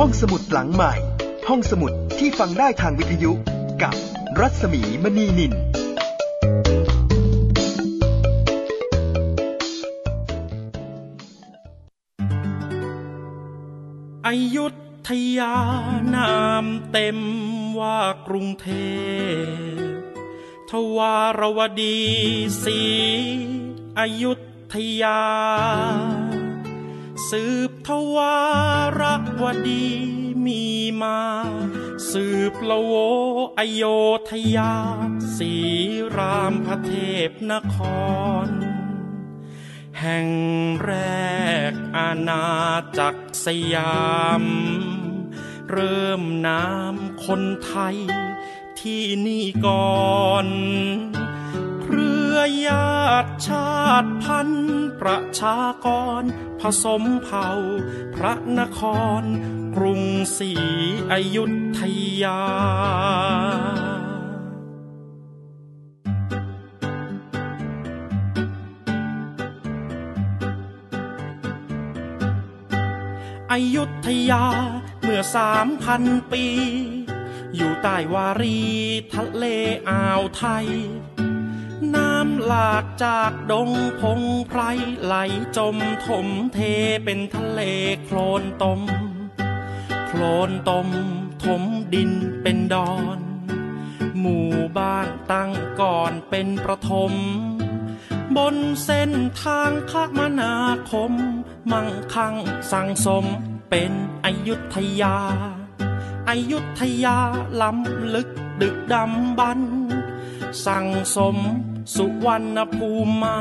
ห้องสมุดหลังใหม่ห้องสมุดที่ฟังได้ทางวิทยุกับรัศมีมณีนินอยุธยานามเต็มว่ากรุงเทพทวารวดีศรีอยุธยาสืบทวารวดีมีมาสืบละโวอโยธยาศรีรามพระเทพนครแห่งแรกอาณาจักรสยามเริ่มนามคนไทยที่นี่ก่อนเครือญาติชาติพันธุ์ประชากรผสมเผ่าพระนครกรุงศรีอยุธยาอยุธยาเมื่อ 3,000 ปีอยู่ใต้วารีทะเลอ่าวไทยน้ำหลากจากดงพงไพรไหลจมถมเทเป็นทะเลโคลนตมโคลนตมถมดินเป็นดอนหมู่บ้านตั้งก่อนเป็นประถมบนเส้นทางคมนาคมมั่งคั่งสังสมเป็นอยุธยาอยุธยาล้ำลึกดึกดำบรรพ์สั่งสมสุวรรณภูมิมา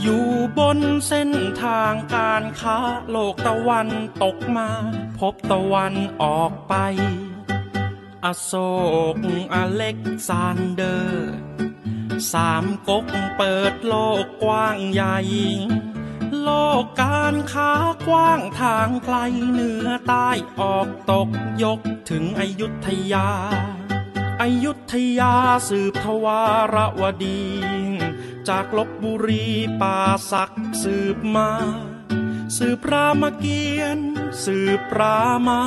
อยู่บนเส้นทางการค้าโลกตะวันตกมาพบตะวันออกไปอโศกอเล็กซานเดอร์สามก๊กเปิดโลกกว้างใหญ่โลกการค้ากว้างทางไกลเหนือใต้ออกตกยกถึงอยุธยาอยุธยาสืบทวารวดีจากลพบุรีป่าสักสืบมาสืบรามเกียรติสืบรามา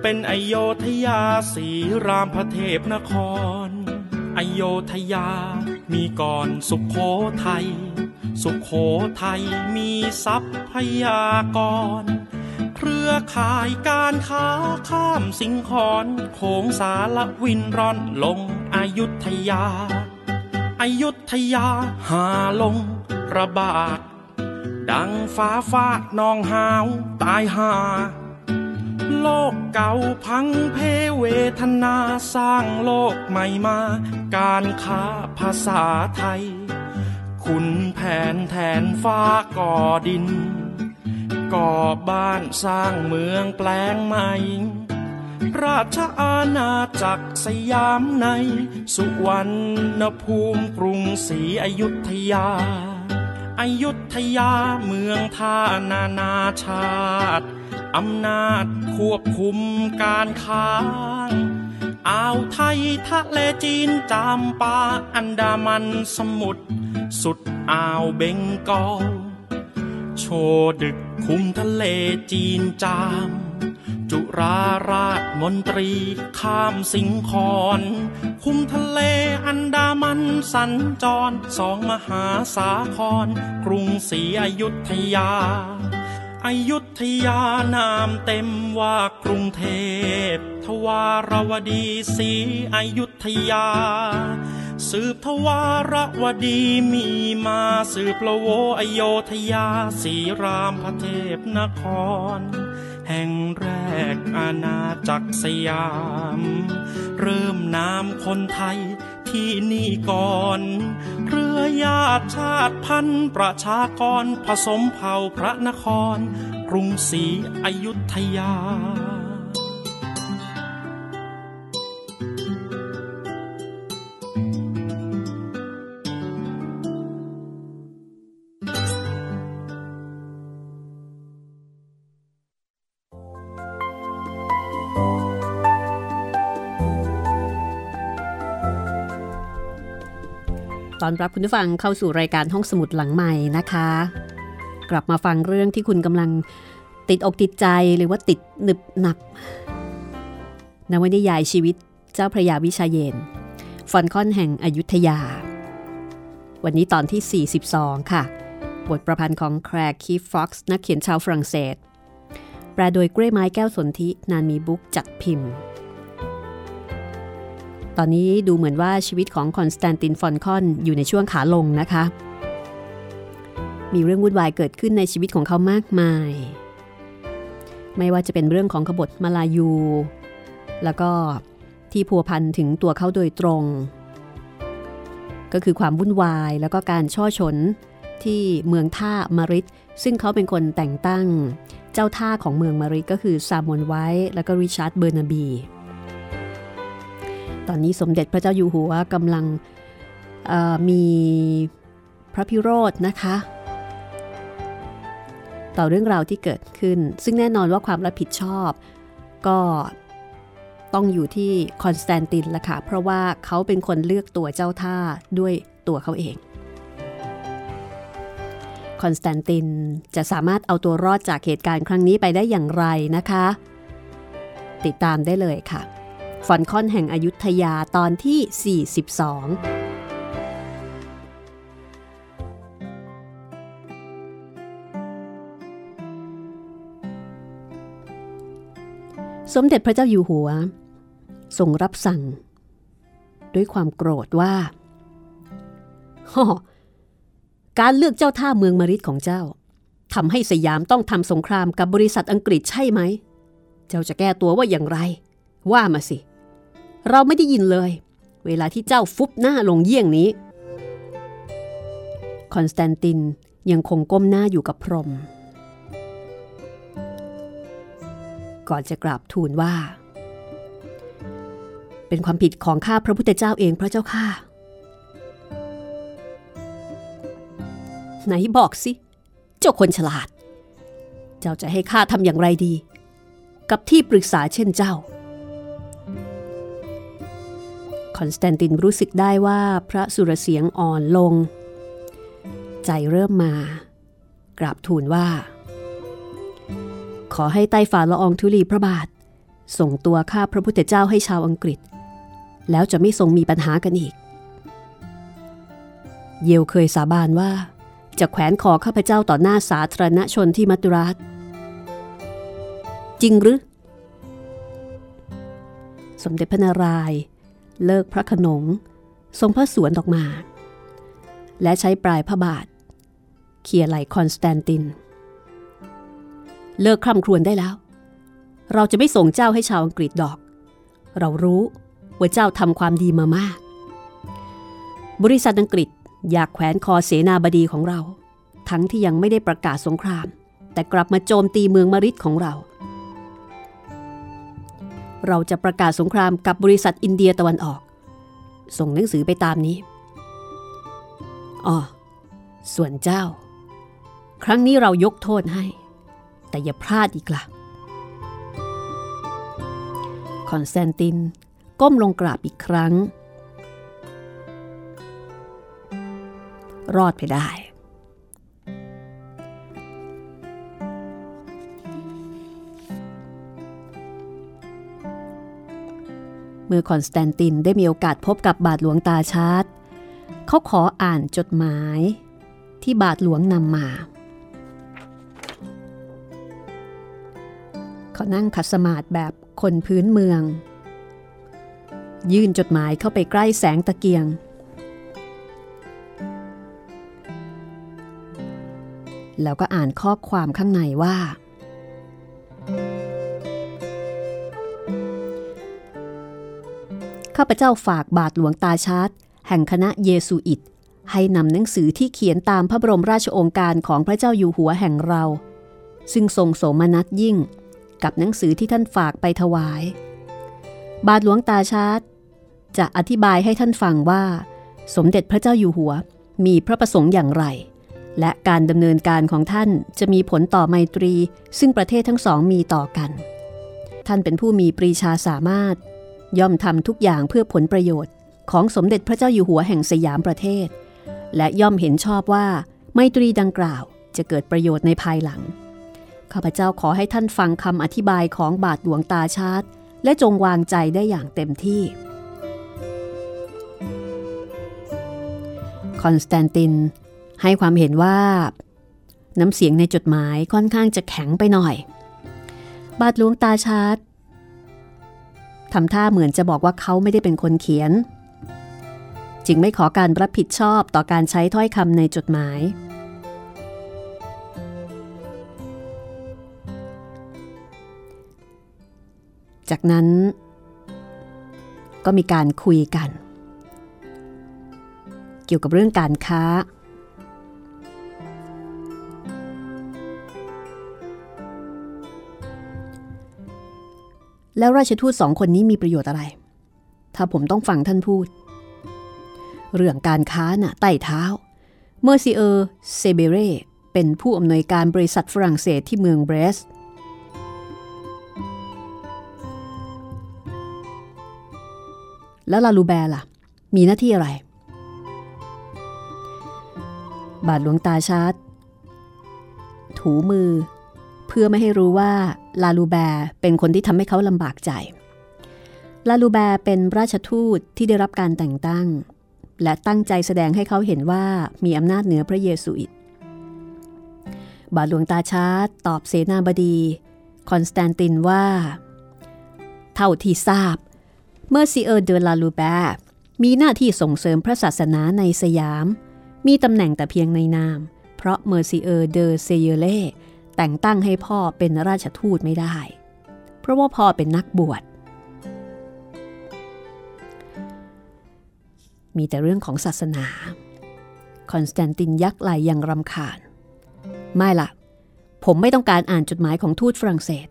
เป็นอโยธยาศรีรามพระเทพนครอโยธยามีก่อนสุโขทัยสุโขทัยมีทรัพยากรเครือข่ายการค้าข้ามสิงคอนโขงสารวินร่อนลงอยุธยาอยุธยาหาลงระบาดดังฟ้าฟาดนองหาวตายหาโลกเก่าพังเพเวทนาสร้างโลกใหม่มาการค้าภาษาไทยขุนแผนแทนฟ้าก่อดินก่อบ้านสร้างเมืองแปลงใหม่ราชอาณาจักรสยามในสุวรรณภูมิกรุงศรีอยุธยาอยุธยาเมืองท่านานาชาติอำนาจควบคุมการค้าอ่าวไทยทะเลจีนจามปาอันดามันสมุทรสุดอ่าวเบงกอลโชดึกคุมทะเลจีนจามจุราราชมนตรีข้ามสิงคอนคุมทะเลอันดามันสัญจรสองมหาสาครกรุงศรีอยุธยาอยุธยานามเต็มว่ากรุงเทพทวารวดีศรีอยุธยาสืบทวารวดีมีมาสืบละโวอโยธยาศรีรามพระเทพนครแห่งแรกอาณาจักรสยามเริ่มนามคนไทยที่นี่ก่อนเครือญาติชาติพันธุ์ประชากรผสมเผ่าพระนครกรุงศรีอยุธยาตอนรับคุณผู้ฟังเข้าสู่รายการห้องสมุดหลังใหม่นะคะกลับมาฟังเรื่องที่คุณกำลัง ติดอกติดใจหรือว่าติดหนึบหนักนวนิยายชีวิตเจ้าพระยาวิชาเยนฟอนคอนแห่งอยุธยาวันนี้ตอนที่42ค่ะบทประพันธ์ของแคร์คีฟฟ็อกซ์นักเขียนชาวฝรั่งเศสแปลโดยเกล้ไม้แก้วสนธินานมีบุ๊กจัดพิมพ์ตอนนี้ดูเหมือนว่าชีวิตของคอนสแตนตินฟอนคอนอยู่ในช่วงขาลงนะคะมีเรื่องวุ่นวายเกิดขึ้นในชีวิตของเขามากมายไม่ว่าจะเป็นเรื่องของขบฏมาลายูแล้วก็ที่พัวพันถึงตัวเขาโดยตรงก็คือความวุ่นวายแล้วก็การช่อชนที่เมืองท่ามาริดซึ่งเขาเป็นคนแต่งตั้งเจ้าท่าของเมืองมาริดก็คือซามอนไว้แล้วก็ริชาร์ดเบอร์นาบีตอนนี้สมเด็จพระเจ้าอยู่หัวกำลังมีพระพิโรธนะคะต่อเรื่องราวที่เกิดขึ้นซึ่งแน่นอนว่าความรับผิดชอบก็ต้องอยู่ที่คอนสแตนตินละค่ะเพราะว่าเขาเป็นคนเลือกตัวเจ้าท่าด้วยตัวเขาเองคอนสแตนตินจะสามารถเอาตัวรอดจากเหตุการณ์ครั้งนี้ไปได้อย่างไรนะคะติดตามได้เลยค่ะฟอนคอนแห่งอยุธยาตอนที่42สมเด็จพระเจ้าอยู่หัวทรงรับสั่งด้วยความโกรธว่าฮ่อการเลือกเจ้าท่าเมืองมาริดของเจ้าทำให้สยามต้องทำสงครามกับบริษัทอังกฤษใช่ไหมเจ้าจะแก้ตัวว่าอย่างไรว่ามาสิเราไม่ได้ยินเลยเวลาที่เจ้าฟุบหน้าลงเยี่ยงนี้คอนสแตนตินยังคงก้มหน้าอยู่กับพรหมก่อนจะกราบทูลว่าเป็นความผิดของข้าพระพุทธเจ้าเองพระเจ้าข้าไหนบอกสิเจ้าคนฉลาดเจ้าจะให้ข้าทำอย่างไรดีกับที่ปรึกษาเช่นเจ้าคอนสแตนตินรู้สึกได้ว่าพระสุรเสียงอ่อนลงใจเริ่มมากราบทูลว่าขอให้ใต้ฝ่าละอองธุลีพระบาทส่งตัวข้าพระพุทธเจ้าให้ชาวอังกฤษแล้วจะไม่ทรงมีปัญหากันอีกเยลเคยสาบานว่าจะแขวนคอข้าพเจ้าต่อหน้าสาธารณชนที่มัตุราชจริงหรือสมเด็จพระนารายณ์เลิกพระขนงทรงพระสวนออกมาและใช้ปลายพระบาทเขี่ยไหล่คอนสแตนตินเลิกคร่ำครวญได้แล้วเราจะไม่ส่งเจ้าให้ชาวอังกฤษดอกเรารู้ว่าเจ้าทำความดีมามากบริษัทอังกฤษอยากแขวนคอเสนาบดีของเราทั้งที่ยังไม่ได้ประกาศสงครามแต่กลับมาโจมตีเมืองมาริดของเราเราจะประกาศสงครามกับบริษัทอินเดียตะวันออกส่งหนังสือไปตามนี้อ๋อส่วนเจ้าครั้งนี้เรายกโทษให้แต่อย่าพลาดอีกล่ะคอนสแตนตินก้มลงกราบอีกครั้งรอดไปได้เมื่อคอนสแตนตินได้มีโอกาสพบกับบาทหลวงตาชาร์ตเขาขออ่านจดหมายที่บาทหลวงนำมาเขานั่งขัดสมาธิแบบคนพื้นเมืองยื่นจดหมายเข้าไปใกล้แสงตะเกียงแล้วก็อ่านข้อความข้างในว่าข้าพเจ้าฝากบาทหลวงตาชาร์ตแห่งคณะเยซูอิตให้นำหนังสือที่เขียนตามพระบรมราชโองการของพระเจ้าอยู่หัวแห่งเราซึ่งทรงโสมนัสยิ่งกับหนังสือที่ท่านฝากไปถวายบาทหลวงตาชาร์ตจะอธิบายให้ท่านฟังว่าสมเด็จพระเจ้าอยู่หัวมีพระประสงค์อย่างไรและการดำเนินการของท่านจะมีผลต่อไมตรีซึ่งประเทศทั้งสองมีต่อกันท่านเป็นผู้มีปรีชาสามารถย่อมทำทุกอย่างเพื่อผลประโยชน์ของสมเด็จพระเจ้าอยู่หัวแห่งสยามประเทศและย่อมเห็นชอบว่าไมตรีดังกล่าวจะเกิดประโยชน์ในภายหลัง ข้าพเจ้าขอให้ท่านฟังคำอธิบายของบาทหลวงตาชาติและจงวางใจได้อย่างเต็มที่คอนสแตนตินให้ความเห็นว่าน้ำเสียงในจดหมายค่อนข้างจะแข็งไปหน่อยบาทหลวงตาชาติทำท่าเหมือนจะบอกว่าเขาไม่ได้เป็นคนเขียนจึงไม่ขอการรับผิดชอบต่อการใช้ถ้อยคำในจดหมายจากนั้นก็มีการคุยกันเกี่ยวกับเรื่องการค้าแล้วราชทูตสองคนนี้มีประโยชน์อะไรถ้าผมต้องฟังท่านพูดเรื่องการค้าน่ะใต้เท้าเมอร์ซิเออร์เซเบเร่เป็นผู้อำนวยการบริษัทฝรั่งเศสที่เมืองเบรสต์แล้วลาลูแบร์ล่ะมีหน้าที่อะไรบาทหลวงตาชาร์ตถูมือเพื่อไม่ให้รู้ว่าลาลูแบร์เป็นคนที่ทำให้เขาลำบากใจลาลูแบร์เป็นราชทูตที่ได้รับการแต่งตั้งและตั้งใจแสดงให้เขาเห็นว่ามีอำนาจเหนือพระเยซูอิตบาทหลวงตาชาร์ตตอบเสนาบดีคอนสแตนตินว่าเท่าที่ทราบเมอร์ซิเออร์เดอลาลูแบร์มีหน้าที่ส่งเสริมพระศาสนาในสยามมีตำแหน่งแต่เพียงในนามเพราะเมอร์ซิเออร์เดอเซเยเล่แต่งตั้งให้พ่อเป็นราชทูตไม่ได้เพราะว่าพ่อเป็นนักบวชมีแต่เรื่องของศาสนาคอนสแตนตินยักไหล่อย่างรำคาญไม่ล่ะผมไม่ต้องการอ่านจดหมายของทูตฝรั่งเศส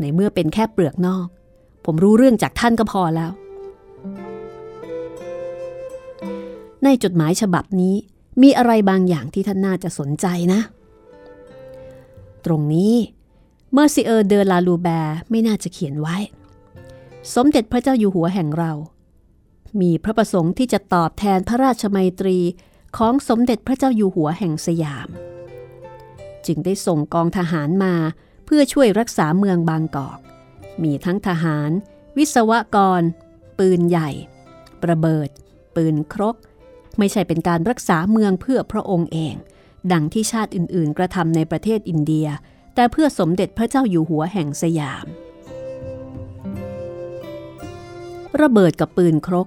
ในเมื่อเป็นแค่เปลือกนอกผมรู้เรื่องจากท่านก็พอแล้วในจดหมายฉบับนี้มีอะไรบางอย่างที่ท่านน่าจะสนใจนะตรงนี้เมอร์ซิเออร์เดอลาลูแบร์ไม่น่าจะเขียนไว้สมเด็จพระเจ้าอยู่หัวแห่งเรามีพระประสงค์ที่จะตอบแทนพระราชไมตรีของสมเด็จพระเจ้าอยู่หัวแห่งสยามจึงได้ส่งกองทหารมาเพื่อช่วยรักษาเมืองบางกอกมีทั้งทหารวิศวกรปืนใหญ่ระเบิดปืนครกไม่ใช่เป็นการรักษาเมืองเพื่อพระองค์เองดังที่ชาติอื่นๆกระทำในประเทศอินเดียแต่เพื่อสมเด็จพระเจ้าอยู่หัวแห่งสยามระเบิดกับปืนครก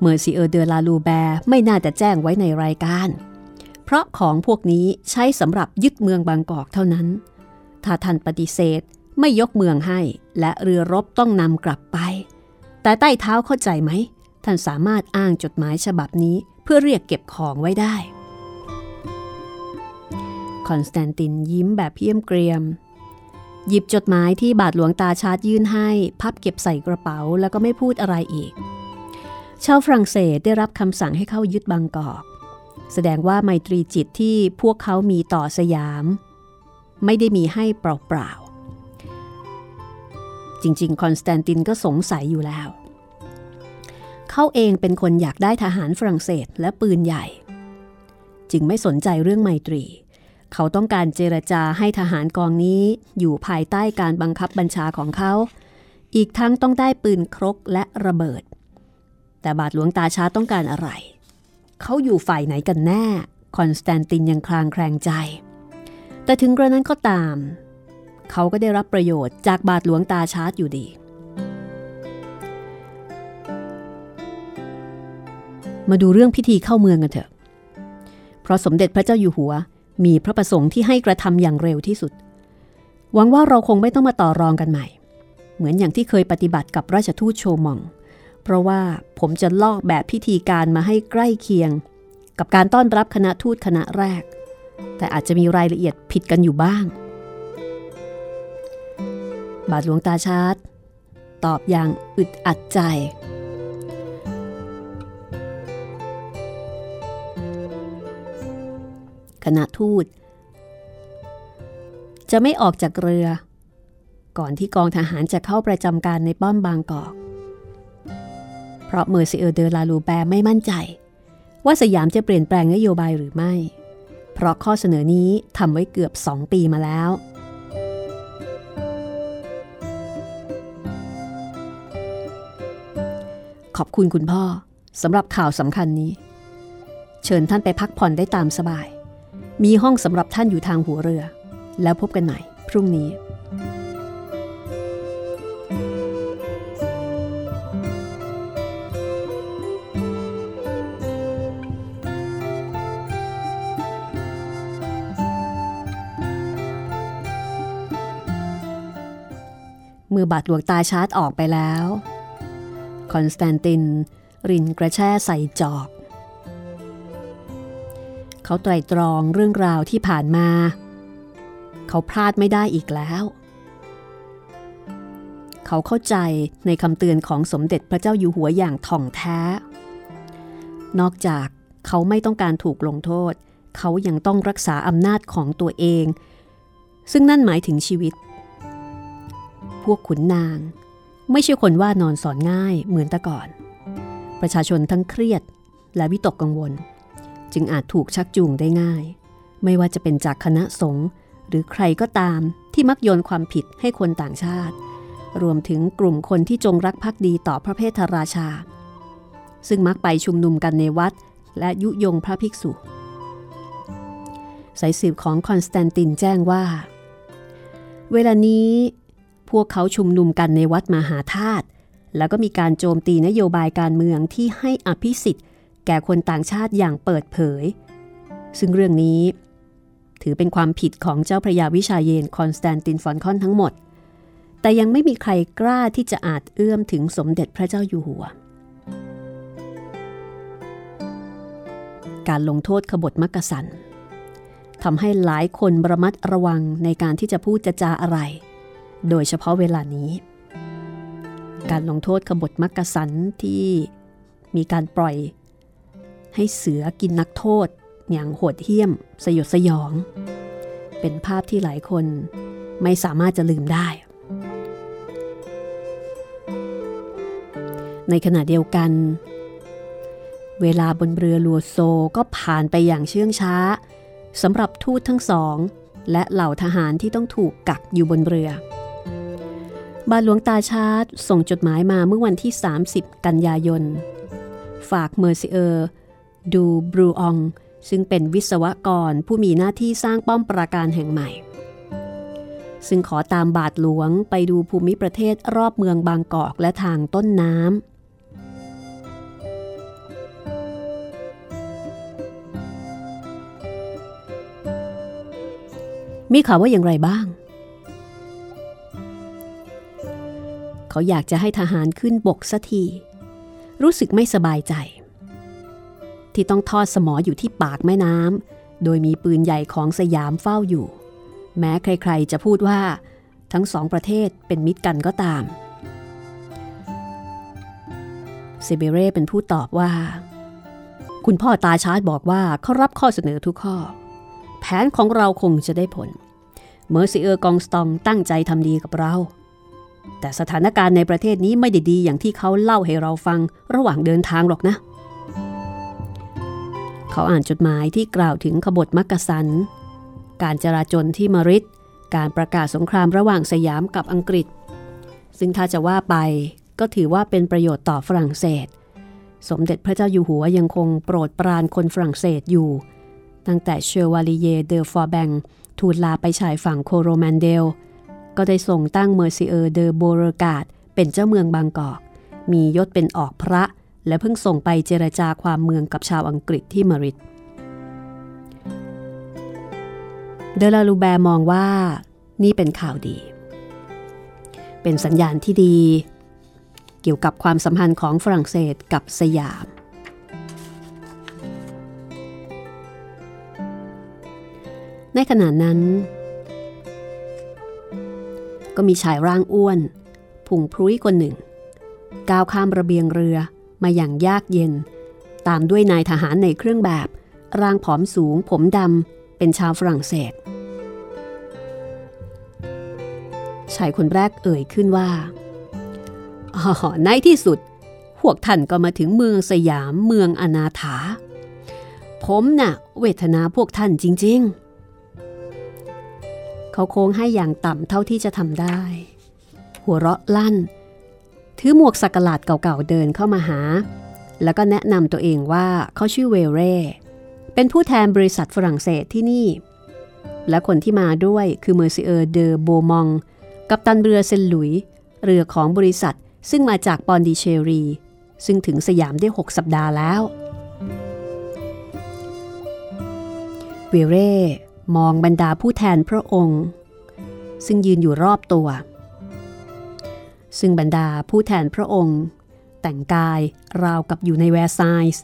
เมอร์ซิเออร์เดอลาลูแบร์ไม่น่าจะแจ้งไว้ในรายการเพราะของพวกนี้ใช้สำหรับยึดเมืองบางกอกเท่านั้นถ้าท่านปฏิเสธไม่ยกเมืองให้และเรือรบต้องนำกลับไปแต่ใต้เท้าเข้าใจไหมท่านสามารถอ้างจดหมายฉบับนี้เพื่อเรียกเก็บของไว้ได้คอนสแตนตินยิ้มแบบเพี้ยมเกรียมหยิบจดหมายที่บาทหลวงตาชาร์ตยื่นให้พับเก็บใส่กระเป๋าแล้วก็ไม่พูดอะไรอีกชาวฝรั่งเศสได้รับคำสั่งให้เข้ายึดบางกอกแสดงว่าไมตรีจิตที่พวกเขามีต่อสยามไม่ได้มีให้เปล่าๆจริงๆคอนสแตนตินก็สงสัยอยู่แล้วเขาเองเป็นคนอยากได้ทหารฝรั่งเศสและปืนใหญ่จึงไม่สนใจเรื่องไมตรีเขาต้องการเจรจาให้ทหารกองนี้อยู่ภายใต้การบังคับบัญชาของเขาอีกทั้งต้องได้ปืนครกและระเบิดแต่บาทหลวงตาชาร์ตต้องการอะไรเขาอยู่ฝ่ายไหนกันแน่คอนสแตนตินยังคลางแคลงใจแต่ถึงกระนั้นก็ตามเขาก็ได้รับประโยชน์จากบาทหลวงตาชาร์ตอยู่ดีมาดูเรื่องพิธีเข้าเมืองกันเถอะเพราะสมเด็จพระเจ้าอยู่หัวมีพระประสงค์ที่ให้กระทำอย่างเร็วที่สุดหวังว่าเราคงไม่ต้องมาต่อรองกันใหม่เหมือนอย่างที่เคยปฏิบัติกับราชทูตโชมองเพราะว่าผมจะลอกแบบพิธีการมาให้ใกล้เคียงกับการต้อนรับคณะทูตคณะแรกแต่อาจจะมีรายละเอียดผิดกันอยู่บ้างบาทหลวงตาชาร์ตตอบอย่างอึดอัดใจคณะทูตจะไม่ออกจากเรือก่อนที่กองทหารจะเข้าประจำการในป้อมบางกอกเพราะเมอร์ซิเออร์เดอลาลูแบร์ไม่มั่นใจว่าสยามจะเปลี่ยนแปลงนโยบายหรือไม่เพราะข้อเสนอนี้ทำไว้เกือบ2 ปีมาแล้ว ขอบคุณคุณพ่อสำหรับข่าวสำคัญนี้เชิญท่านไปพักผ่อนได้ตามสบายมีห้องสำหรับท่านอยู่ทางหัวเรือแล้วพบกันใหม่พรุ่งนี้มือบาดหลวงตาชาร์จออกไปแล้วคอนสแตนตินรินกระแช่ใส่จอบเขาไตร่ตรองเรื่องราวที่ผ่านมาเขาพลาดไม่ได้อีกแล้วเขาเข้าใจในคำเตือนของสมเด็จพระเจ้าอยู่หัวอย่างถ่องแท้นอกจากเขาไม่ต้องการถูกลงโทษเขายังต้องรักษาอำนาจของตัวเองซึ่งนั่นหมายถึงชีวิตพวกขุนนางไม่ใช่คนว่านอนสอนง่ายเหมือนแต่ก่อนประชาชนทั้งเครียดและวิตกกังวลจึงอาจถูกชักจูงได้ง่ายไม่ว่าจะเป็นจากคณะสงฆ์หรือใครก็ตามที่มักโยนความผิดให้คนต่างชาติรวมถึงกลุ่มคนที่จงรักภักดีต่อพระเพทราชาซึ่งมักไปชุมนุมกันในวัดและยุยงพระภิกษุสายสืบของคอนสแตนตินแจ้งว่าเวลานี้พวกเขาชุมนุมกันในวัดมหาธาตุแล้วก็มีการโจมตีนโยบายการเมืองที่ให้อภิสิทธิ์แก่คนต่างชาติอย่างเปิดเผยซึ่งเรื่องนี้ถือเป็นความผิดของเจ้าพระยาวิชาเยนคอนสแตนตินฟอนคอนทั้งหมดแต่ยังไม่มีใครกล้าที่จะอาจเอื้อมถึงสมเด็จพระเจ้าอยู่หัวการลงโทษขบฏมักกะสันทำให้หลายคนระมัดระวังในการที่จะพูดจะจาอะไรโดยเฉพาะเวลานี้การลงโทษขบฏมักกะสันที่มีการปล่อยให้เสือกินนักโทษอย่างโหดเหี้ยมสยดสยองเป็นภาพที่หลายคนไม่สามารถจะลืมได้ในขณะเดียวกันเวลาบนเรือลัวโซก็ผ่านไปอย่างเชื่องช้าสำหรับทูตทั้งสองและเหล่าทหารที่ต้องถูกกักอยู่บนเรือบาทหลวงตาชาร์จส่งจดหมายมาเมื่อวันที่30กันยายนฝากเมอร์ซิเออร์ดูบรูองซึ่งเป็นวิศวกรผู้มีหน้าที่สร้างป้อมปราการแห่งใหม่ซึ่งขอตามบาทหลวงไปดูภูมิประเทศรอบเมืองบางกอกและทางต้นน้ำมีข่าวว่าอย่างไรบ้างเขาอยากจะให้ทหารขึ้นบกสักทีรู้สึกไม่สบายใจที่ต้องทอดสมออยู่ที่ปากแม่น้ำโดยมีปืนใหญ่ของสยามเฝ้าอยู่แม้ใครๆจะพูดว่าทั้งสองประเทศเป็นมิตรกันก็ตามเซเบเร่เป็นผู้ตอบว่าคุณพ่อตาชาร์ดบอกว่าเขารับข้อเสนอทุกข้อแผนของเราคงจะได้ผลเมอร์ซิเออร์กองสตองตั้งใจทำดีกับเราแต่สถานการณ์ในประเทศนี้ไม่ได้ดีอย่างที่เขาเล่าให้เราฟังระหว่างเดินทางหรอกนะเขาอ่านจดหมายที่กล่าวถึงขบฏมักกะสันการจราจลที่มาริดการประกาศสงครามระหว่างสยามกับอังกฤษซึ่งถ้าจะว่าไปก็ถือว่าเป็นประโยชน์ต่อฝรั่งเศสสมเด็จพระเจ้าอยู่หัวยังคงโปรดปรานคนฝรั่งเศสอยู่ตั้งแต่เชวาลีเยเดอฟอร์แบงทูลลาไปชายฝั่งโคโรแมนเดลก็ได้ส่งตั้งเมอร์ซิเออร์เดอโบรกาดเป็นเจ้าเมืองบางกอกมียศเป็นออกพระและเพิ่งส่งไปเจรจาความเมืองกับชาวอังกฤษที่มาริดเดลาลูแบร์มองว่านี่เป็นข่าวดีเป็นสัญญาณที่ดีเกี่ยวกับความสัมพันธ์ของฝรั่งเศสกับสยามในขณะนั้นก็มีชายร่างอ้วนผุงพรุ้ยคนหนึ่งก้าวข้ามระเบียงเรือมาอย่างยากเย็นตามด้วยนายทหารในเครื่องแบบร่างผอมสูงผมดำเป็นชาวฝรั่งเศสชายคนแรกเอ่ยขึ้นว่าอ๋อในที่สุดพวกท่านก็มาถึงเมืองสยามเมืองอนาถาผมน่ะเวทนาพวกท่านจริงๆเขาโค้งให้อย่างต่ำเท่าที่จะทำได้หัวเราะลั่น ถือหมวกสักกะหลาดเก่าๆเดินเข้ามาหาแล้วก็แนะนำตัวเองว่าเขาชื่อเวเร่เป็นผู้แทนบริษัทฝรั่งเศสที่นี่และคนที่มาด้วยคือเมอร์ซิเออร์เดอโบมองกัปตันเรือเซนหลุยเรือของบริษัทซึ่งมาจากปอนดิเชรีซึ่งถึงสยามได้6 สัปดาห์แล้วเวเร่มองบรรดาผู้แทนพระองค์ซึ่งยืนอยู่รอบตัวซึ่งบรรดาผู้แทนพระองค์แต่งกายราวกับอยู่ในแวร์ซายส์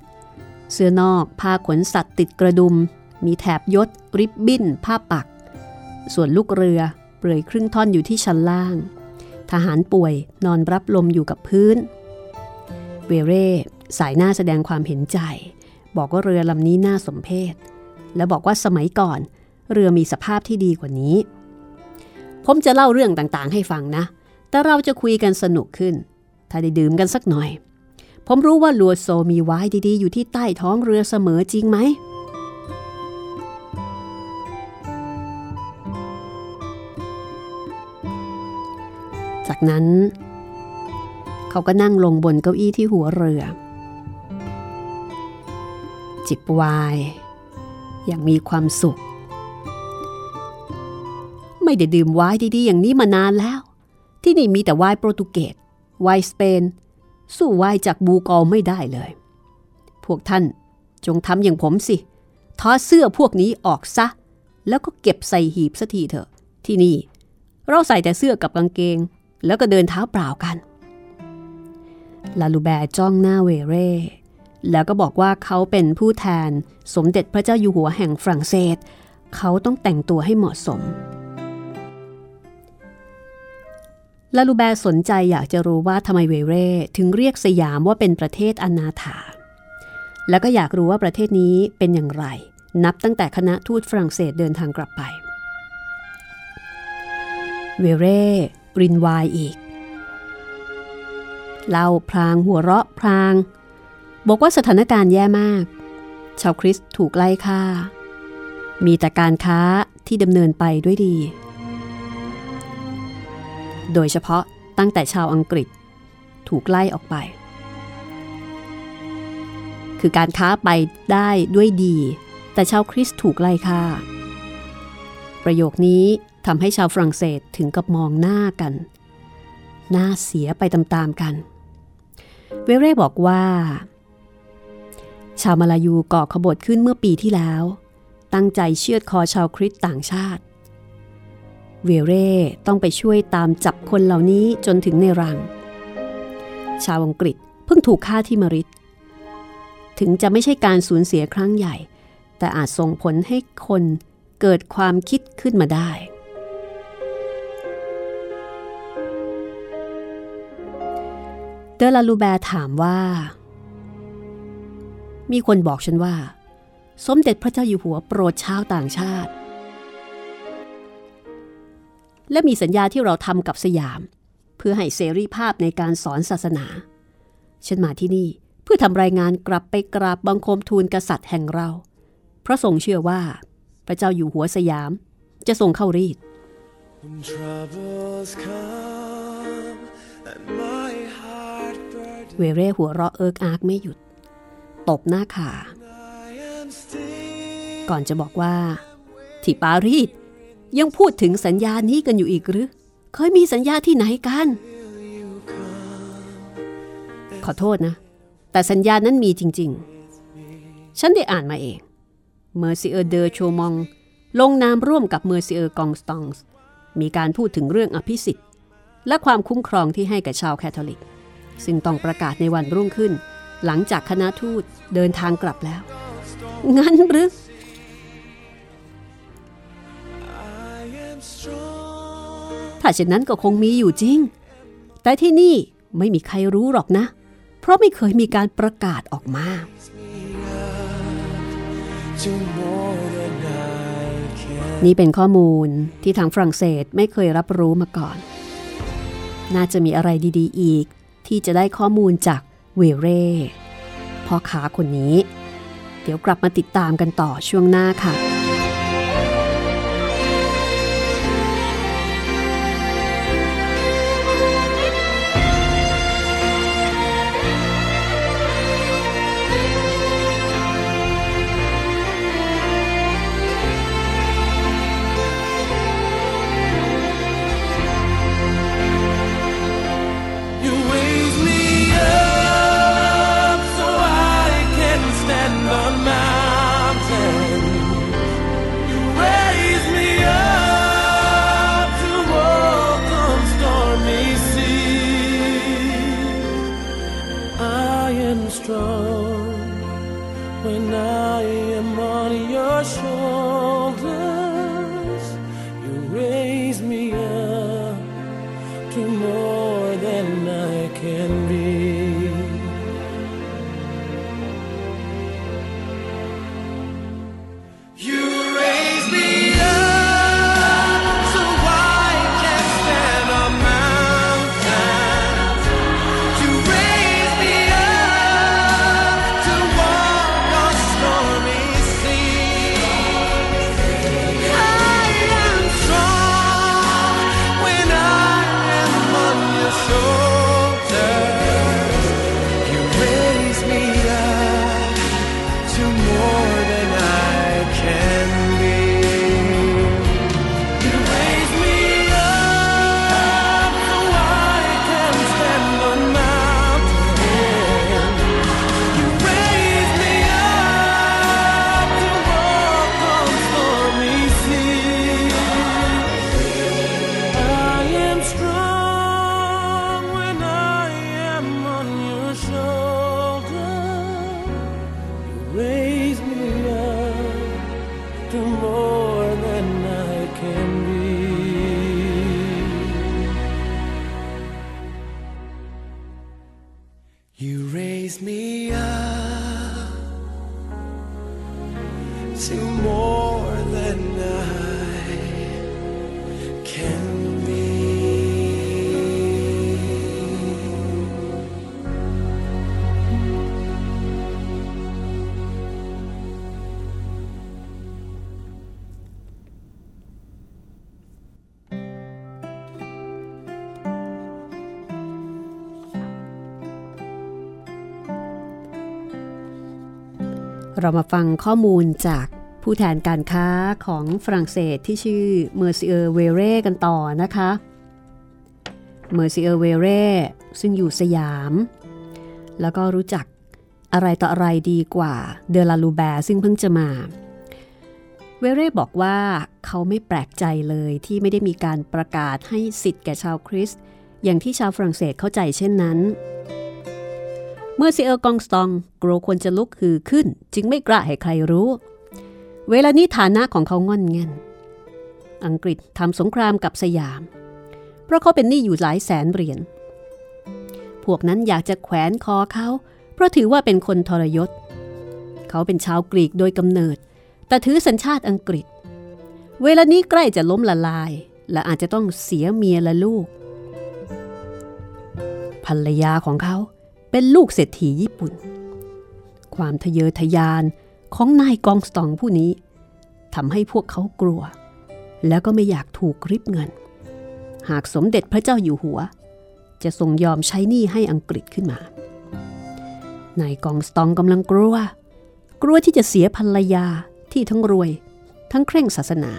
เสื้อนอกผ้าขนสัตว์ติดกระดุมมีแถบยศริบบิ้นผ้าปักส่วนลูกเรือเปลือยครึ่งท่อนอยู่ที่ชั้นล่างทหารป่วยนอนรับลมอยู่กับพื้นเวเร่สายหน้าแสดงความเห็นใจบอกว่าเรือลำนี้น่าสมเพชและบอกว่าสมัยก่อนเรือมีสภาพที่ดีกว่านี้ผมจะเล่าเรื่องต่างๆให้ฟังนะแต่เราจะคุยกันสนุกขึ้นถ้าได้ดื่มกันสักหน่อยผมรู้ว่าลัวโซมีไว้ดีๆอยู่ที่ใต้ท้องเรือเสมอจริงไหมจากนั้นเขาก็นั่งลงบนเก้าอี้ที่หัวเรือจิบไวน์อย่างมีความสุขไม่ได้ดื่มไวน์ดีๆอย่างนี้มานานแล้วที่นี่มีแต่ไวน์โปรตุเกสไวน์สเปนสู้ไวน์จากบูกอลไม่ได้เลยพวกท่านจงทำอย่างผมสิถอดเสื้อพวกนี้ออกซะแล้วก็เก็บใส่หีบซะทีเถอะที่นี่เราใส่แต่เสื้อกับกางเกงแล้วก็เดินเท้าเปล่ากันลาลูแบร์จ้องหน้าเวเร่แล้วก็บอกว่าเขาเป็นผู้แทนสมเด็จพระเจ้าอยู่หัวแห่งฝรั่งเศสเขาต้องแต่งตัวให้เหมาะสมลาลูแบร์สนใจอยากจะรู้ว่าทำไมเวเร่ถึงเรียกสยามว่าเป็นประเทศอนาถาแล้วก็อยากรู้ว่าประเทศนี้เป็นอย่างไรนับตั้งแต่คณะทูตฝรั่งเศสเดินทางกลับไปเวเร่รินไวน์อีกเล่าพลางหัวเราะพลางบอกว่าสถานการณ์แย่มากชาวคริสต์ถูกไล่ฆ่ามีแต่การค้าที่ดำเนินไปด้วยดีโดยเฉพาะตั้งแต่ชาวอังกฤษถูกไล่ออกไปคือการค้าไปได้ด้วยดีแต่ชาวคริสต์ถูกไล่ฆ่าประโยคนี้ทำให้ชาวฝรั่งเศสถึงกับมองหน้ากันหน้าเสียไปตามๆกันเวเร่บอกว่าชาวมาลายูก่อขบฏขึ้นเมื่อปีที่แล้วตั้งใจเชือดคอชาวคริสต์ต่างชาติเวเร่ต้องไปช่วยตามจับคนเหล่านี้จนถึงในรังชาวอังกฤษเพิ่งถูกฆ่าที่มะริดถึงจะไม่ใช่การสูญเสียครั้งใหญ่แต่อาจส่งผลให้คนเกิดความคิดขึ้นมาได้เดลาลูแบร์ถามว่ามีคนบอกฉันว่าสมเด็จพระเจ้าอยู่หัวโปรดชาวต่างชาติและมีสัญญาที่เราทำกับสยามเพื่อให้เสรีภาพในการสอนศาสนาฉันมาที่นี่เพื่อทำรายงานกลับไปกราบบังคมทูลกษัตริย์แห่งเราเพราะทรงเชื่อว่าพระเจ้าอยู่หัวสยามจะทรงเข้ารีดเวเร่หัวเราะเอิกอาร์กไม่หยุดตบหน้าขาก่อนจะบอกว่าที่ปารีสยังพูดถึงสัญญานี้กันอยู่อีกหรือเคยมีสัญญาที่ไหนกันขอโทษนะแต่สัญญานั้นมีจริงๆฉันได้อ่านมาเองเมอร์ซิเออร์เดอโชมองลงนามร่วมกับเมอร์ซิเออร์กองสตองส์มีการพูดถึงเรื่องอภิสิทธิ์และความคุ้มครองที่ให้กับชาวแคทอลิกซึ่งต้องประกาศในวันรุ่งขึ้นหลังจากคณะทูตเดินทางกลับแล้วงั้นหรือถ้าเช่นนั้นก็คงมีอยู่จริงแต่ที่นี่ไม่มีใครรู้หรอกนะเพราะไม่เคยมีการประกาศออกมานี่เป็นข้อมูลที่ทางฝรั่งเศสไม่เคยรับรู้มาก่อนน่าจะมีอะไรดีๆอีกที่จะได้ข้อมูลจากเวเร่พ่อค้าคนนี้เดี๋ยวกลับมาติดตามกันต่อช่วงหน้าค่ะ raise me up to more than I canเรามาฟังข้อมูลจากผู้แทนการค้าของฝรั่งเศสที่ชื่อเมอร์ซิเออร์เวเร่กันต่อนะคะเมอร์ซิเออร์เวเร่ซึ่งอยู่สยามแล้วก็รู้จักอะไรต่ออะไรดีกว่าเดลาลูแบร์ซึ่งเพิ่งจะมาเวเร่บอกว่าเขาไม่แปลกใจเลยที่ไม่ได้มีการประกาศให้สิทธิ์แก่ชาวคริสต์อย่างที่ชาวฝรั่งเศสเข้าใจเช่นนั้นเมื่อเซอร์กองสตองกลัวควรจะลุกฮือขึ้นจึงไม่กล้าให้ใครรู้เวลานี้ฐานะของเขาง่อนเงินอังกฤษทำสงครามกับสยามเพราะเขาเป็นหนี้อยู่หลายแสนเหรียญพวกนั้นอยากจะแขวนคอเขาเพราะถือว่าเป็นคนทรยศเขาเป็นชาวกรีกโดยกำเนิดแต่ถือสัญชาติอังกฤษเวลานี้ใกล้จะล้มละลายและอาจจะต้องเสียเมียและลูกภรรยาของเขาเป็นลูกเศรษฐีญี่ปุ่นความทะเยอทะยานของนายกองสตองผู้นี้ทำให้พวกเขากลัวแล้วก็ไม่อยากถูกริบเงินหากสมเด็จพระเจ้าอยู่หัวจะทรงยอมใช้หนี้ให้อังกฤษขึ้นมานายกองสตองกำลังกลัวที่จะเสียภรรยาที่ทั้งรวยทั้งเคร่งศาสนา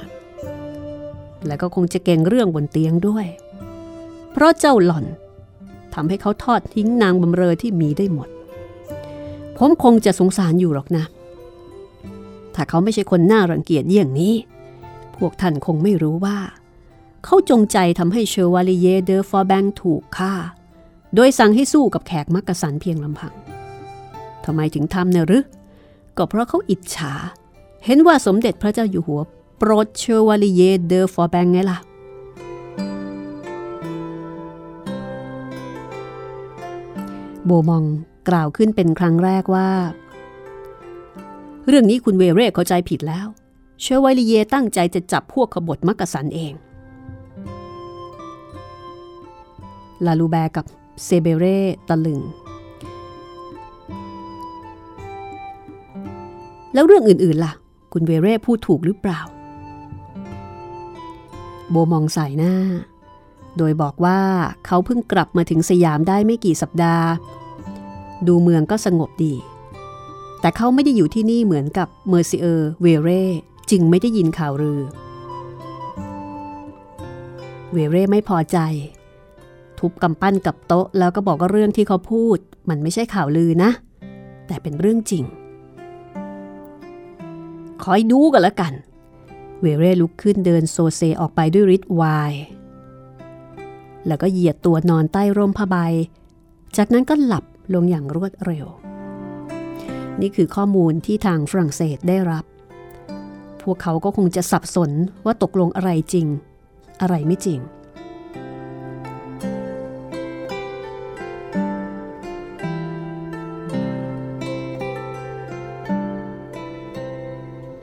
และก็คงจะเก่งเรื่องบนเตียงด้วยเพราะเจ้าหล่อนทำให้เขาทอดทิ้งนางบำเรอที่มีได้หมดผมคงจะสงสารอยู่หรอกนะถ้าเขาไม่ใช่คนน่ารังเกียจอย่างนี้พวกท่านคงไม่รู้ว่าเขาจงใจทำให้เชวาลีเยเดอฟอร์แบงถูกฆ่าโดยสั่งให้สู้กับแขกมักกะสันเพียงลำพังทำไมถึงทำนะหรือก็เพราะเขาอิจฉาเห็นว่าสมเด็จพระเจ้าอยู่หัวโปรดเชวาลีเยเดอฟอร์แบงไงล่ะโบมองกล่าวขึ้นเป็นครั้งแรกว่าเรื่องนี้คุณเวเร่เข้าใจผิดแล้วเชวาลีเยตั้งใจจะจับพวกขบฏมักกะสันเองลาลูแบร์กับเซเบเร่ตะลึงแล้วเรื่องอื่นๆล่ะคุณเวเร่พูดถูกหรือเปล่าโบมองสายหน้าโดยบอกว่าเขาเพิ่งกลับมาถึงสยามได้ไม่กี่สัปดาห์ดูเมืองก็สงบดีแต่เขาไม่ได้อยู่ที่นี่เหมือนกับเมอร์ซิเออร์เวเร่จึงไม่ได้ยินข่าวลือเวเร่ไม่พอใจทุบกำปั้นกับโต๊ะแล้วก็บอกว่าเรื่องที่เขาพูดมันไม่ใช่ข่าวลือนะแต่เป็นเรื่องจริงคอยดูกันละกันเวเร่ลุกขึ้นเดินโซเซออกไปด้วยฤทธิ์วายแล้วก็เหยียดตัวนอนใต้ร่มผ้าใบจากนั้นก็หลับลงอย่างรวดเร็วนี่คือข้อมูลที่ทางฝรั่งเศสได้รับพวกเขาก็คงจะสับสนว่าตกลงอะไรจริ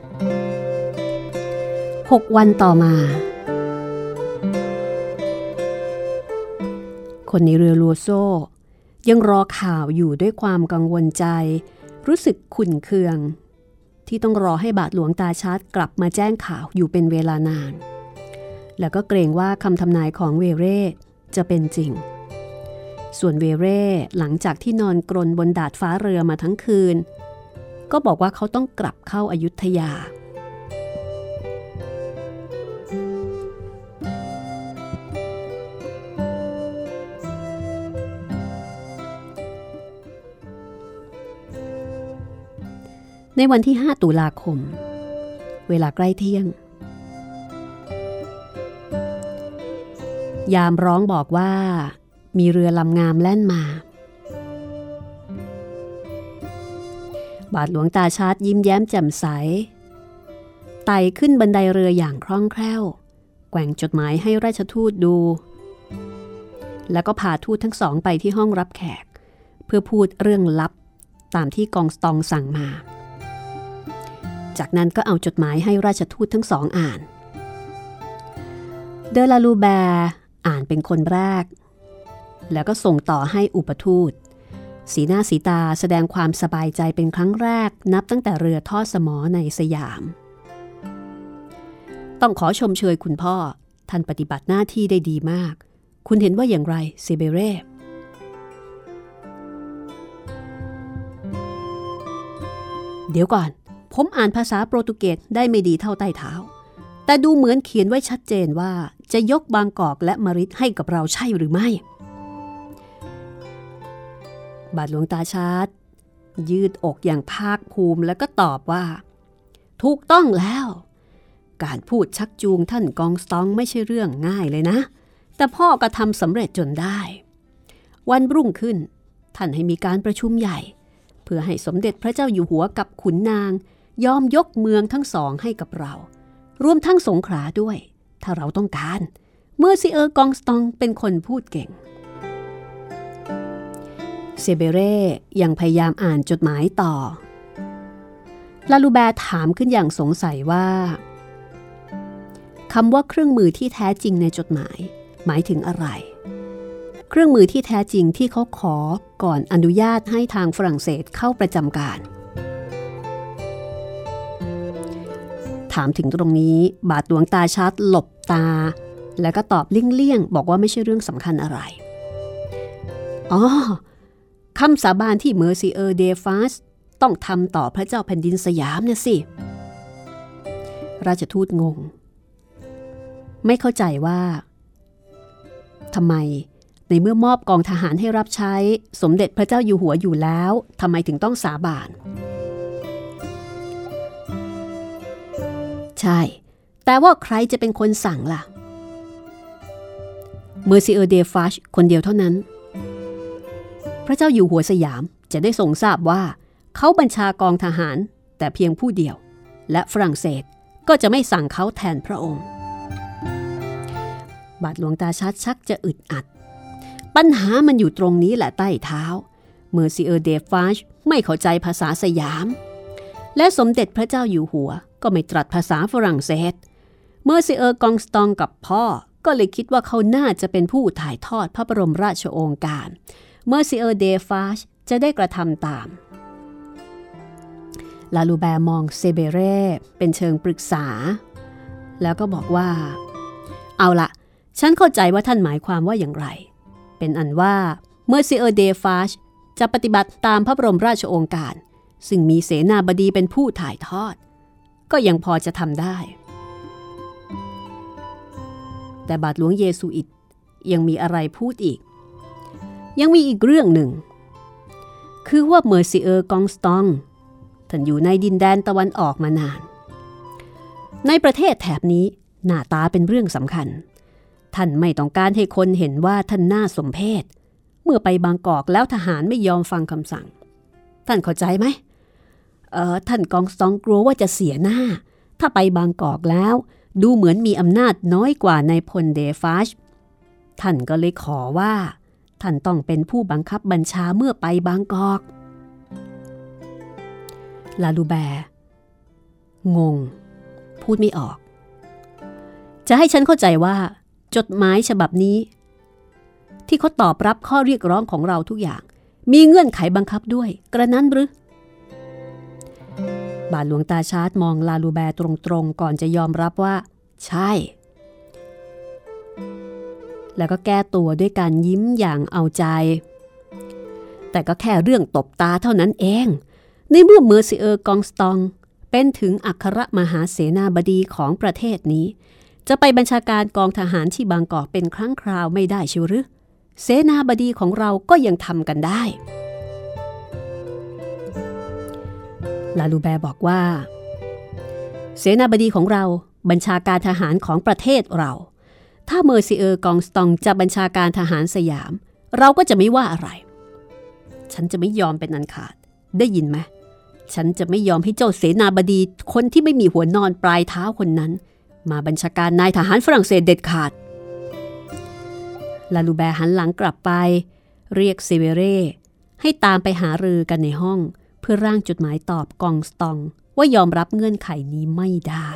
งอะไรไม่จริง6 วันต่อมาคนในเรือลัวโซ่ยังรอข่าวอยู่ด้วยความกังวลใจรู้สึกขุ่นเคืองที่ต้องรอให้บาทหลวงตาชาร์ตกลับมาแจ้งข่าวอยู่เป็นเวลานานแล้วก็เกรงว่าคำทำนายของเวเร่จะเป็นจริงส่วนเวเร่หลังจากที่นอนกรนบนดาดฟ้าเรือมาทั้งคืนก็บอกว่าเขาต้องกลับเข้าอยุธยาในวันที่5ตุลาคมเวลาใกล้เที่ยงยามร้องบอกว่ามีเรือลำงามแล่นมาบาทหลวงตาชาร์ตยิ้มแย้มแจ่มใสไต่ขึ้นบันไดเรืออย่างคล่องแคล่วแกว่งจดหมายให้ราชทูตดูแล้วก็พาทูตทั้งสองไปที่ห้องรับแขกเพื่อพูดเรื่องลับ ตามที่กองสตองสั่งมาจากนั้นก็เอาจดหมายให้ราชทูตทั้งสองอ่านเดลาลูแบร์อ่านเป็นคนแรกแล้วก็ส่งต่อให้อุปทูตสีหน้าสีตาแสดงความสบายใจเป็นครั้งแรกนับตั้งแต่เรือทอดสมอในสยามต้องขอชมเชยคุณพ่อท่านปฏิบัติหน้าที่ได้ดีมากคุณเห็นว่าอย่างไรเซเบเรเดี๋ยวก่อนผมอ่านภาษาโปรตุเกสได้ไม่ดีเท่าใต้เท้าแต่ดูเหมือนเขียนไว้ชัดเจนว่าจะยกบางกอกและมะริดให้กับเราใช่หรือไม่บาทหลวงตาชาร์ดยืดอกอย่างภาคภูมิแล้วก็ตอบว่าถูกต้องแล้วการพูดชักจูงท่านกองสตองไม่ใช่เรื่องง่ายเลยนะแต่พ่อก็ทำสำเร็จจนได้วันรุ่งขึ้นท่านให้มีการประชุมใหญ่เพื่อให้สมเด็จพระเจ้าอยู่หัวกับขุนนางยอมยกเมืองทั้งสองให้กับเรารวมทั้งสงขลาด้วยถ้าเราต้องการเมื่อซีเออร์กองสตองเป็นคนพูดเก่งเซเบเร่ยังพยายามอ่านจดหมายต่อลาลูแบร์ถามขึ้นอย่างสงสัยว่าคำว่าเครื่องมือที่แท้จริงในจดหมายหมายถึงอะไรเครื่องมือที่แท้จริงที่เขาขอก่อนอนุญาตให้ทางฝรั่งเศสเข้าประจำการถามถึงตรงนี้บาทหลวงตาชัดหลบตาแล้วก็ตอบเลี่ยงๆบอกว่าไม่ใช่เรื่องสำคัญอะไรอ๋อคำสาบานที่เมอร์ซีเออร์เดฟาสต้องทำต่อพระเจ้าแผ่นดินสยามเนี่ยสิราชทูตงงไม่เข้าใจว่าทำไมในเมื่อมอบกองทหารให้รับใช้สมเด็จพระเจ้าอยู่หัวอยู่แล้วทำไมถึงต้องสาบานใช่แต่ว่าใครจะเป็นคนสั่งล่ะเมอร์ซีเออร์เดฟาสคนเดียวเท่านั้นพระเจ้าอยู่หัวสยามจะได้ทรงทราบว่าเขาบัญชากองทหารแต่เพียงผู้เดียวและฝรั่งเศสก็จะไม่สั่งเขาแทนพระองค์บาทหลวงตาชัดชักจะอึดอัดปัญหามันอยู่ตรงนี้แหละใต้เท้าเมอร์ซีเออร์เดฟาชไม่เข้าใจภาษาสยามและสมเด็จพระเจ้าอยู่หัวก็ไม่ตรัสภาษาฝรั่งเศสเมอร์ซีเออร์กองสตองกับพ่อก็เลยคิดว่าเขาน่าจะเป็นผู้ถ่ายทอดพระบรมราชโองการเมอร์ซีเออร์เดฟาชจะได้กระทำตามลาลูแบร์มองเซเบเร่เป็นเชิงปรึกษาแล้วก็บอกว่าเอาละฉันเข้าใจว่าท่านหมายความว่าอย่างไรเป็นอันว่าเมอร์ซีเออร์เดฟาชจะปฏิบัติตามพระบรมราชโองการซึ่งมีเสนาบดีเป็นผู้ถ่ายทอดก็ยังพอจะทำได้แต่บาทหลวงเยซูอิตยังมีอะไรพูดอีกยังมีอีกเรื่องหนึ่งคือว่าเมอร์ซีเออร์กองสตองท่านอยู่ในดินแดนตะวันออกมานานในประเทศแถบนี้หน้าตาเป็นเรื่องสำคัญท่านไม่ต้องการให้คนเห็นว่าท่านน่าสมเพชเมื่อไปบางกอกแล้วทหารไม่ยอมฟังคำสั่งท่านเข้าใจไหมท่านกองสตองกลัวว่าจะเสียหน้าถ้าไปบางกอกแล้วดูเหมือนมีอำนาจน้อยกว่านายพลเดฟาชท่านก็เลยขอว่าท่านต้องเป็นผู้บังคับบัญชาเมื่อไปบางกอกลาลูแบร์งงพูดไม่ออกจะให้ฉันเข้าใจว่าจดหมายฉบับนี้ที่เขาตอบรับข้อเรียกร้องของเราทุกอย่างมีเงื่อนไขบังคับด้วยกระนั้นหรือบาทหลวงตาชาร์ดมองลาลูแบร์ตรงๆก่อนจะยอมรับว่าใช่แล้วก็แก้ตัวด้วยการยิ้มอย่างเอาใจแต่ก็แค่เรื่องตบตาเท่านั้นเองในเมื่อเมอร์ซีเออร์กองสตองเป็นถึงอัครมหาเสนาบดีของประเทศนี้จะไปบัญชาการกองทหารที่บางกอกเป็นครั้งคราวไม่ได้ใช่หรือเสนาบดีของเราก็ยังทำกันได้ลาลูแบร์บอกว่าเสนาบดีของเราบัญชาการทหารของประเทศเราถ้าเมอร์ซีเออร์กองสตองจะบัญชาการทหารสยามเราก็จะไม่ว่าอะไรฉันจะไม่ยอมเป็นอันขาดได้ยินไหมฉันจะไม่ยอมให้เจ้าเสนาบดีคนที่ไม่มีหัวนอนปลายเท้าคนนั้นมาบัญชาการนายทหารฝรั่งเศสเด็ดขาดลาลูแบร์หันหลังกลับไปเรียกเซเวเร่ให้ตามไปหารือกันในห้อง เพื่อร่างจดหมายตอบกองสตองว่ายอมรับเงื่อนไขนี้ไม่ได้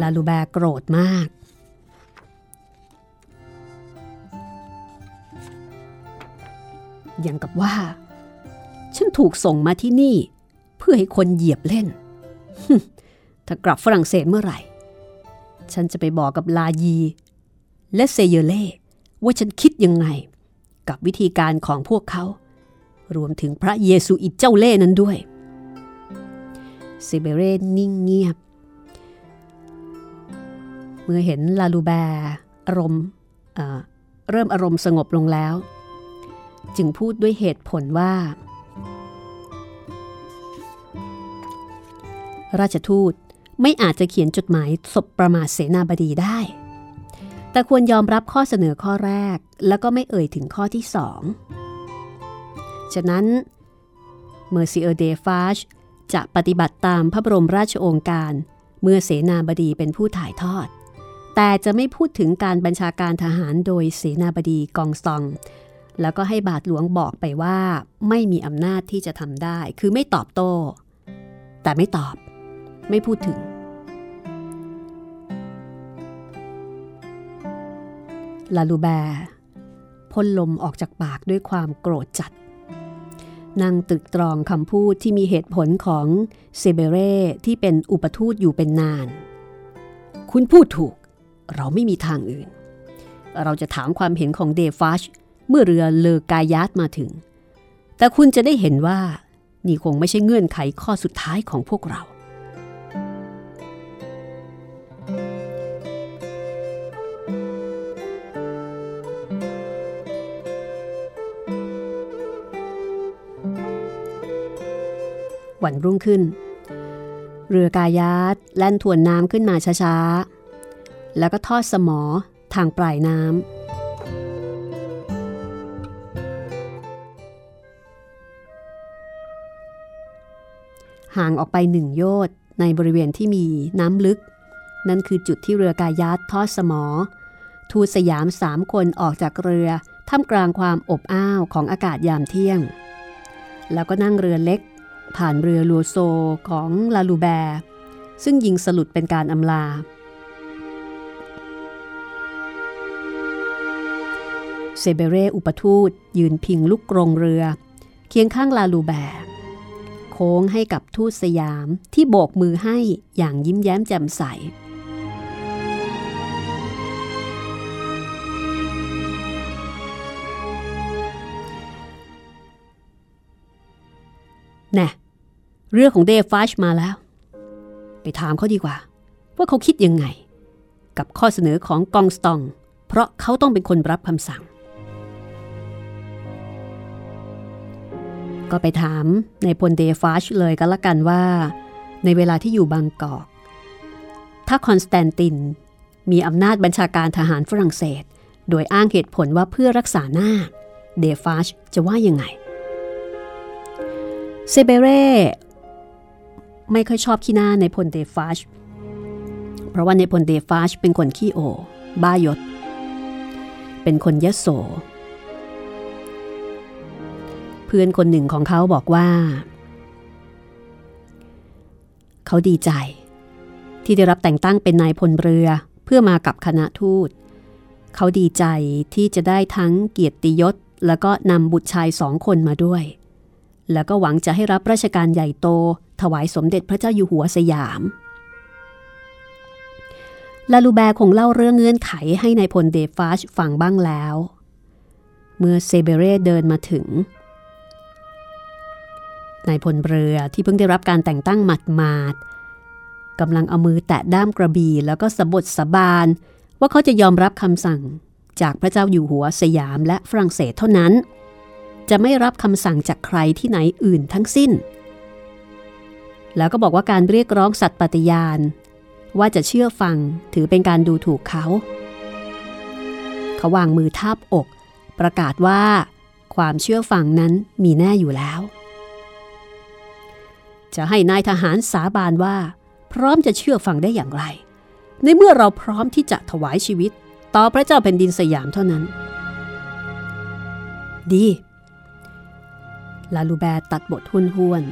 ลาลูแบร์โกรธมากอย่างกับว่าฉันถูกส่งมาที่นี่เพื่อให้คนเหยียบเล่นถ้ากลับฝรั่งเศสเมื่อไหร่ฉันจะไปบอกกับลายีและเซเยเล่ว่าฉันคิดยังไงกับวิธีการของพวกเขารวมถึงพระเยซูอิตเจ้าเล่นั้นด้วยเซเบเรนิ่งเงียบเมื่อเห็นลาลูแบร์เริ่มอารมณ์สงบลงแล้วจึงพูดด้วยเหตุผลว่าราชทูตไม่อาจจะเขียนจดหมายสบประมาทเสนาบดีได้แต่ควรยอมรับข้อเสนอข้อแรกแล้วก็ไม่เอ่ยถึงข้อที่สองฉะนั้นเมอร์ซิเออร์เดฟาชจะปฏิบัติตามพระบรมราชโองการเมื่อเสนาบดีเป็นผู้ถ่ายทอดแต่จะไม่พูดถึงการบัญชาการทหารโดยเสนาบดีกองซองแล้วก็ให้บาทหลวงบอกไปว่าไม่มีอำนาจที่จะทำได้คือไม่ตอบโต้แต่ไม่ตอบไม่พูดถึงลาลูแบร์พ่นลมออกจากปากด้วยความโกรธจัดนางตึกตรองคำพูดที่มีเหตุผลของเซเบเร่ที่เป็นอุปทูตอยู่เป็นนานคุณพูดถูกเราไม่มีทางอื่นเราจะถามความเห็นของเดฟาชเมื่อเรือเลอกายาตมาถึงแต่คุณจะได้เห็นว่านี่คงไม่ใช่เงื่อนไขข้อสุดท้ายของพวกเราวันรุ่งขึ้นเรือกายาตแล่นทวนน้ำขึ้นมาช้าๆแล้วก็ทอดสมอทางปลายน้ำห่างออกไป1 โยชน์ในบริเวณที่มีน้ำลึกนั่นคือจุดที่เรือกายาตทอดสมอทูตสยาม3 คนออกจากเรือท่ามกลางความอบอ้าวของอากาศยามเที่ยงแล้วก็นั่งเรือเล็กผ่านเรือลัวโซของลาลูแบร์ซึ่งยิงสลุดเป็นการอำลาเซเบเร่อุปทูตยืนพิงลูกกรงเรือเคียงข้างลาลูแบร์โค้งให้กับทูตสยามที่โบกมือให้อย่างยิ้มแย้มแจ่มใสแน่เรื่องของเดฟาชมาแล้วไปถามเขาดีกว่าว่าเขาคิดยังไงกับข้อเสนอของกองสตองเพราะเขาต้องเป็นคนรับคำสั่งก็ไปถามนายพลเดฟาชเลยก็แล้วกันว่าในเวลาที่อยู่บางกอกถ้าคอนสแตนตินมีอำนาจบัญชาการทหารฝรั่งเศสโดยอ้างเหตุผลว่าเพื่อรักษาหน้าเดฟาชจะว่ายังไงเซเบเร่ไม่ค่อยชอบขี้หน้าในพลเดฟาชเพราะว่าในพลเดฟาชเป็นคนขี้โอบ้ายศเป็นคนยโสเพื่อนคนหนึ่งของเขาบอกว่าเขาดีใจที่ได้รับแต่งตั้งเป็นนายพลเรือเพื่อมากับคณะทูตเขาดีใจที่จะได้ทั้งเกียรติยศแล้วก็นำบุตรชาย2 คนมาด้วยแล้วก็หวังจะให้รับราชการใหญ่โตถวายสมเด็จพระเจ้าอยู่หัวสยามลาลูแบร์คงเล่าเรื่องเงื่อนไขให้นายพลเดฟาชฟังบ้างแล้วเมื่อเซเบเร่เดินมาถึงนายพลเรือที่เพิ่งได้รับการแต่งตั้งหมาดๆกำลังเอามือแตะด้ามกระบี่แล้วก็สะบดสะบานว่าเขาจะยอมรับคำสั่งจากพระเจ้าอยู่หัวสยามและฝรั่งเศสเท่านั้นจะไม่รับคำสั่งจากใครที่ไหนอื่นทั้งสิ้นแล้วก็บอกว่าการเรียกร้องสัตย์ปฏิญาณว่าจะเชื่อฟังถือเป็นการดูถูกเขาวางมือทาบอกประกาศว่าความเชื่อฟังนั้นมีแน่อยู่แล้วจะให้นายทหารสาบานว่าพร้อมจะเชื่อฟังได้อย่างไรในเมื่อเราพร้อมที่จะถวายชีวิตต่อพระเจ้าแผ่นดินสยามเท่านั้นดี ลาลูแบร์ตัดบทห้วน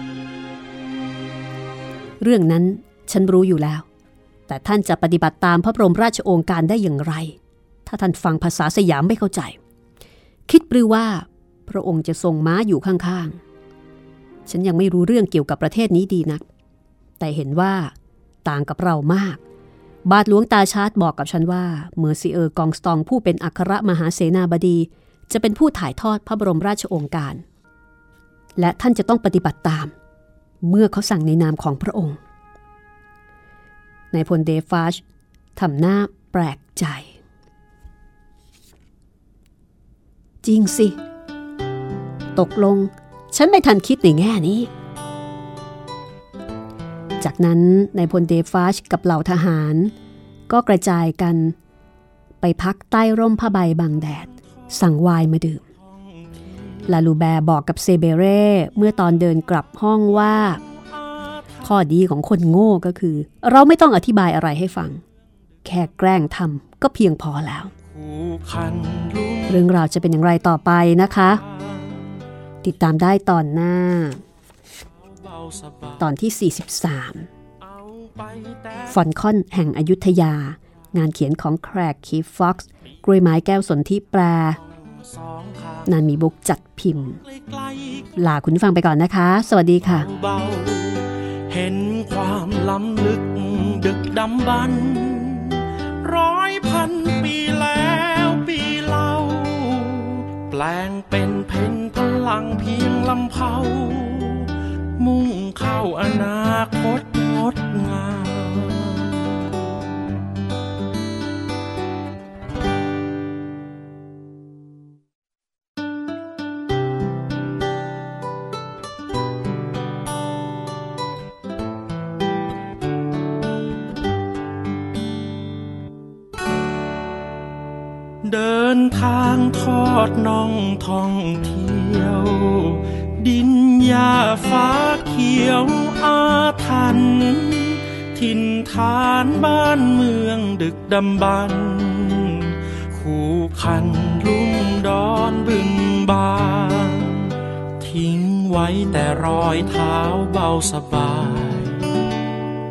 ๆเรื่องนั้นฉันรู้อยู่แล้วแต่ท่านจะปฏิบัติตามพระบรมราชโองการได้อย่างไรถ้าท่านฟังภาษาสยามไม่เข้าใจคิดหรือว่าพระองค์จะทรงม้าอยู่ข้างๆฉันยังไม่รู้เรื่องเกี่ยวกับประเทศนี้ดีนักแต่เห็นว่าต่างกับเรามากบาทหลวงตาชาร์ตบอกกับฉันว่าเมอร์ซิเออร์กองสตองผู้เป็นอัครมหาเสนาบดีจะเป็นผู้ถ่ายทอดพระบรมราชโองการและท่านจะต้องปฏิบัติตามเมื่อเขาสั่งในนามของพระองค์นายพลเดฟาชทำหน้าแปลกใจจริงสิตกลงฉันไม่ทันคิดในแง่นี้จากนั้นนายพลเดฟาชกับเหล่าทหารก็กระจายกันไปพักใต้ร่มผ้าใบบังแดดสั่งไวน์มาดื่มลาลูแบร์บอกกับเซเบเร่เมื่อตอนเดินกลับห้องว่าข้อดีของคนโง่ก็คือเราไม่ต้องอธิบายอะไรให้ฟังแค่แกล้งทำก็เพียงพอแล้วเรื่องราวจะเป็นอย่างไรต่อไปนะคะติดตามได้ตอนหน้าตอนที่ 43 ฟอนคอนแห่งอยุธยางานเขียนของแครกคีฟ็อกซ์กล้วยไม้แก้วสนธิแปลนันมีบุ๊กจัดพิมพ์ลาคุณฟังไปก่อนนะคะสวัสดีค่ะเห็นความล้ำลึกดึกดำบรรพ์ร้อยพันปีแล้วปีเล่าแปลงเป็นเพ็ญพลังเพียงลำเผามุ่งเข้าอนาคตงดงามเดินทางทอดน้องท่องเที่ยวดินหญ้าฟ้าเขียวอาถรรพ์ถิ่นฐานบ้านเมืองดึกดำบรรพ์คู่คันลุ่มดอนบึงบานทิ้งไว้แต่รอยเท้าเบาสบาย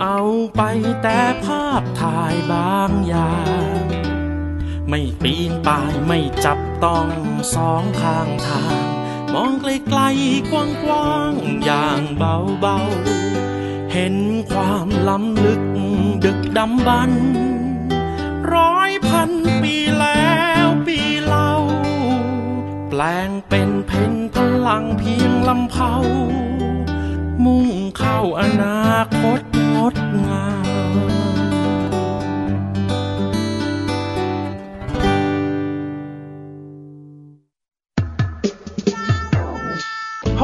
เอาไปแต่ภาพถ่ายบางอย่างไม่ปีนป่ายไม่จับต้องสองข้างทางมองไกลไกลกว้างๆอย่างเบาๆเห็นความล้ำลึกดึกดำบรรพ์ร้อยพันปีแล้วปีเล่าแปลงเป็นเพ็ญพลังเพียงลำเผามุ่งเข้าอนาคตงดงามห